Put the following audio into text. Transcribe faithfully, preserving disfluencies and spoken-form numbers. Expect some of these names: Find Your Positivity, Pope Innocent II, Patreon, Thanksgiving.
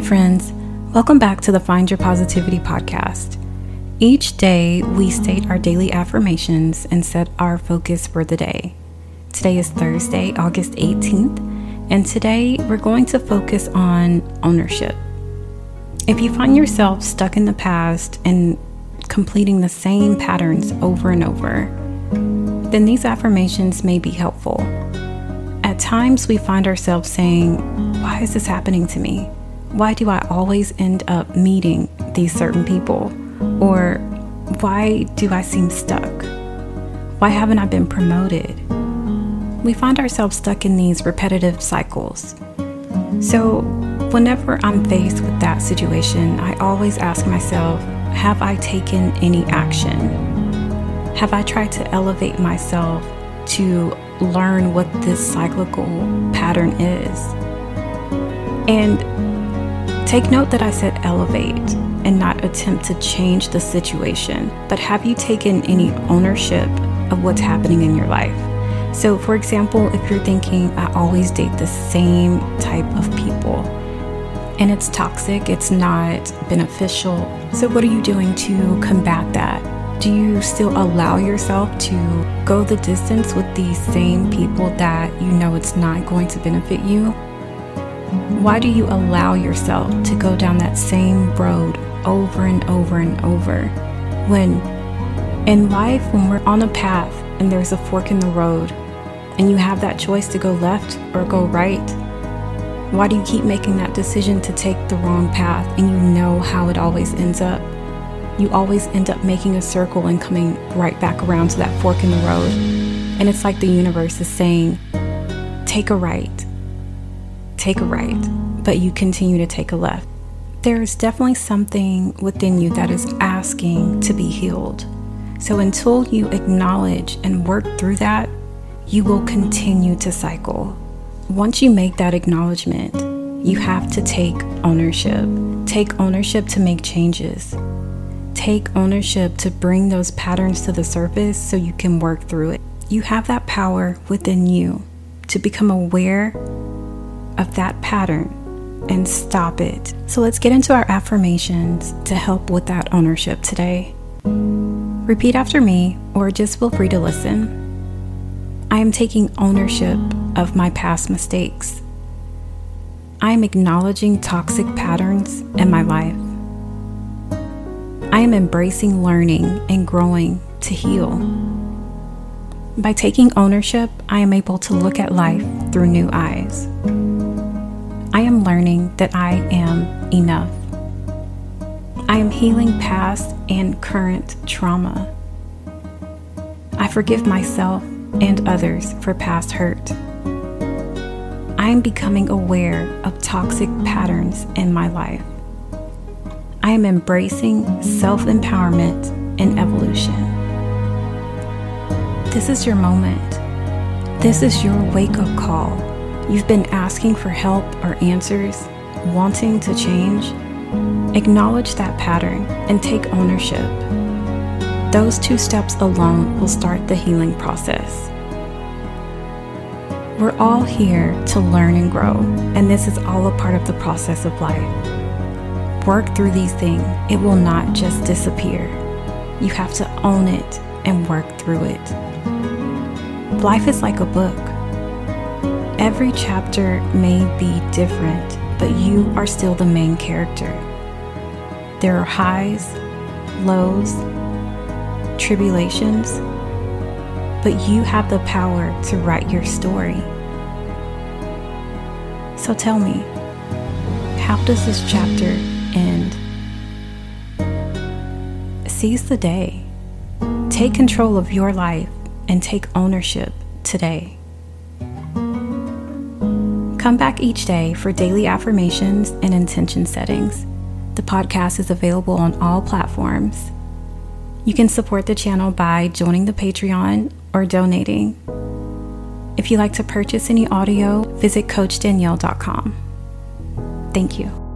Hi friends, welcome back to the Find Your Positivity podcast. Each day we state our daily affirmations and set our focus for the day. Today is Thursday, August eighteenth, and today we're going to focus on ownership. If you find yourself stuck in the past and completing the same patterns over and over, then these affirmations may be helpful. At times we find ourselves saying, "Why is this happening to me? Why do I always end up meeting these certain people?" Or, "Why do I seem stuck? Why haven't I been promoted?" We find ourselves stuck in these repetitive cycles. So whenever I'm faced with that situation, I always ask myself, have I taken any action? Have I tried to elevate myself to learn what this cyclical pattern is? And take note that I said elevate and not attempt to change the situation, but have you taken any ownership of what's happening in your life? So for example, if you're thinking, I always date the same type of people and it's toxic, it's not beneficial. So what are you doing to combat that? Do you still allow yourself to go the distance with these same people that you know it's not going to benefit you? Why do you allow yourself to go down that same road over and over and over? When in life, when we're on a path and there's a fork in the road and you have that choice to go left or go right, why do you keep making that decision to take the wrong path and you know how it always ends up? You always end up making a circle and coming right back around to that fork in the road. And it's like the universe is saying, take a right. Take a right, but you continue to take a left. There's definitely something within you that is asking to be healed. So until you acknowledge and work through that, you will continue to cycle. Once you make that acknowledgement, you have to take ownership. Take ownership to make changes. Take ownership to bring those patterns to the surface so you can work through it. You have that power within you to become aware of that pattern and stop it. So let's get into our affirmations to help with that ownership today. Repeat after me, or just feel free to listen. I am taking ownership of my past mistakes. I am acknowledging toxic patterns in my life. I am embracing learning and growing to heal. By taking ownership, I am able to look at life through new eyes. I am learning that I am enough. I am healing past and current trauma. I forgive myself and others for past hurt. I am becoming aware of toxic patterns in my life. I am embracing self-empowerment and evolution. This is your moment. This is your wake-up call. You've been asking for help or answers, wanting to change. Acknowledge that pattern and take ownership. Those two steps alone will start the healing process. We're all here to learn and grow, and this is all a part of the process of life. Work through these things. It will not just disappear. You have to own it and work through it. Life is like a book. Every chapter may be different, but you are still the main character. There are highs, lows, tribulations, but you have the power to write your story. So tell me, how does this chapter end? Seize the day. Take control of your life and take ownership today. Come back each day for daily affirmations and intention settings. The podcast is available on all platforms. You can support the channel by joining the Patreon or donating. If you'd like to purchase any audio, visit coach danielle dot com. Thank you.